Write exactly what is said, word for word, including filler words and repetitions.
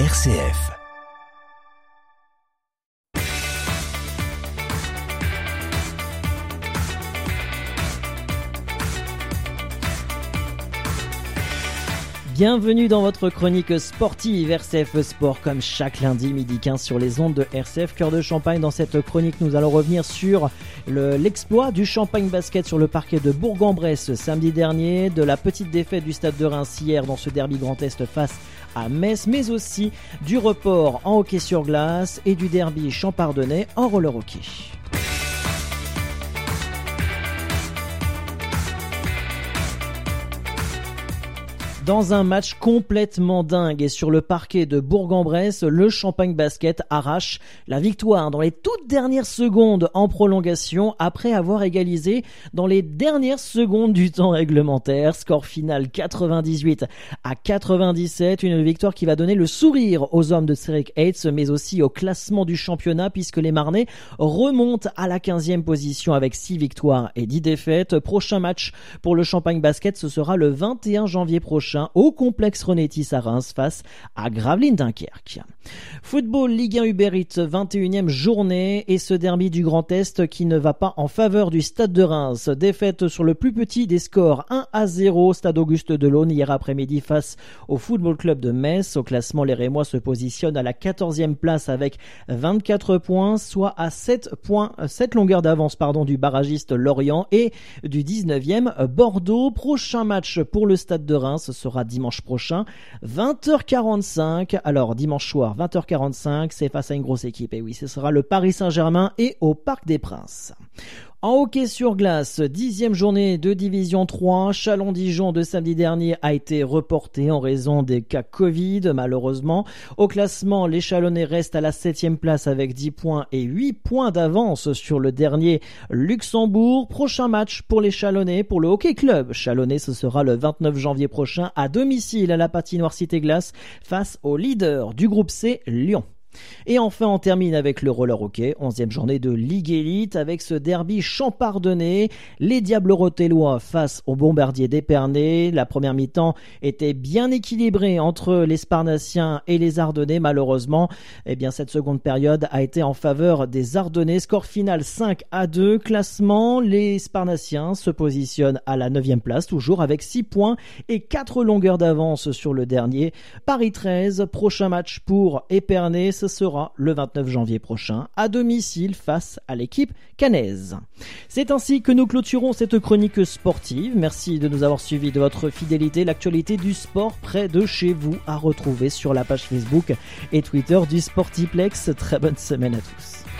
R C F. Bienvenue dans votre chronique sportive R C F Sport, comme chaque lundi midi quinze sur les ondes de R C F Cœur de Champagne. Dans cette chronique, nous allons revenir sur le, l'exploit du Champagne Basket sur le parquet de Bourg-en-Bresse samedi dernier, de la petite défaite du Stade de Reims hier dans ce derby Grand Est face à Metz, mais aussi du report en hockey sur glace et du derby champardonnais en roller hockey. Dans un match complètement dingue et sur le parquet de Bourg-en-Bresse, le Champagne Basket arrache la victoire dans les toutes dernières secondes en prolongation après avoir égalisé dans les dernières secondes du temps réglementaire. Score final quatre-vingt-dix-huit à quatre-vingt-dix-sept, une victoire qui va donner le sourire aux hommes de Cédric Heitz, mais aussi au classement du championnat puisque les Marnais remontent à la quinzième position avec six victoires et dix défaites. Prochain match pour le Champagne Basket, ce sera le vingt et un janvier prochain au complexe Renétis à Reims face à Gravelines Dunkerque. Football Ligue un-Uberit, vingt et unième journée, et ce derby du Grand Est qui ne va pas en faveur du Stade de Reims. Défaite sur le plus petit des scores, un à zéro, Stade Auguste de L'Aune hier après-midi face au Football Club de Metz. Au classement, les Rémois se positionnent à la quatorzième place avec vingt-quatre points, soit à sept points, sept longueurs d'avance pardon, du barragiste Lorient et du dix-neuvième Bordeaux. Prochain match pour le Stade de Reims sera dimanche prochain, vingt heures quarante-cinq. Alors, dimanche soir, vingt heures quarante-cinq, c'est face à une grosse équipe. Et oui, ce sera le Paris Saint-Germain et au Parc des Princes. En hockey sur glace, dixième journée de Division trois, Chalon-Dijon de samedi dernier a été reportée en raison des cas Covid, malheureusement. Au classement, les Chalonnais restent à la septième place avec dix points et huit points d'avance sur le dernier Luxembourg. Prochain match pour les Chalonnais, pour le hockey club Chalonnais, ce sera le vingt-neuf janvier prochain à domicile à la patinoire Cité-Glace face au leader du groupe C, Lyon. Et enfin, on termine avec le roller hockey, onzième journée de Ligue Élite avec ce derby champardonnais, les Diables Rethellois face aux bombardiers d'Epernay. La première mi-temps était bien équilibrée entre les Sparnassiens et les Ardennais. Malheureusement, eh bien, cette seconde période a été en faveur des Ardennais. Score final cinq à deux. Classement, les Sparnassiens se positionnent à la neuvième place, toujours avec six points et quatre longueurs d'avance sur le dernier Paris treize. Prochain match pour Epernay, sera le vingt-neuf janvier prochain à domicile face à l'équipe cannaise. C'est ainsi que nous clôturons cette chronique sportive. Merci de nous avoir suivis, de votre fidélité. L'actualité du sport près de chez vous à retrouver sur la page Facebook et Twitter du Sportiplex. Très bonne semaine à tous.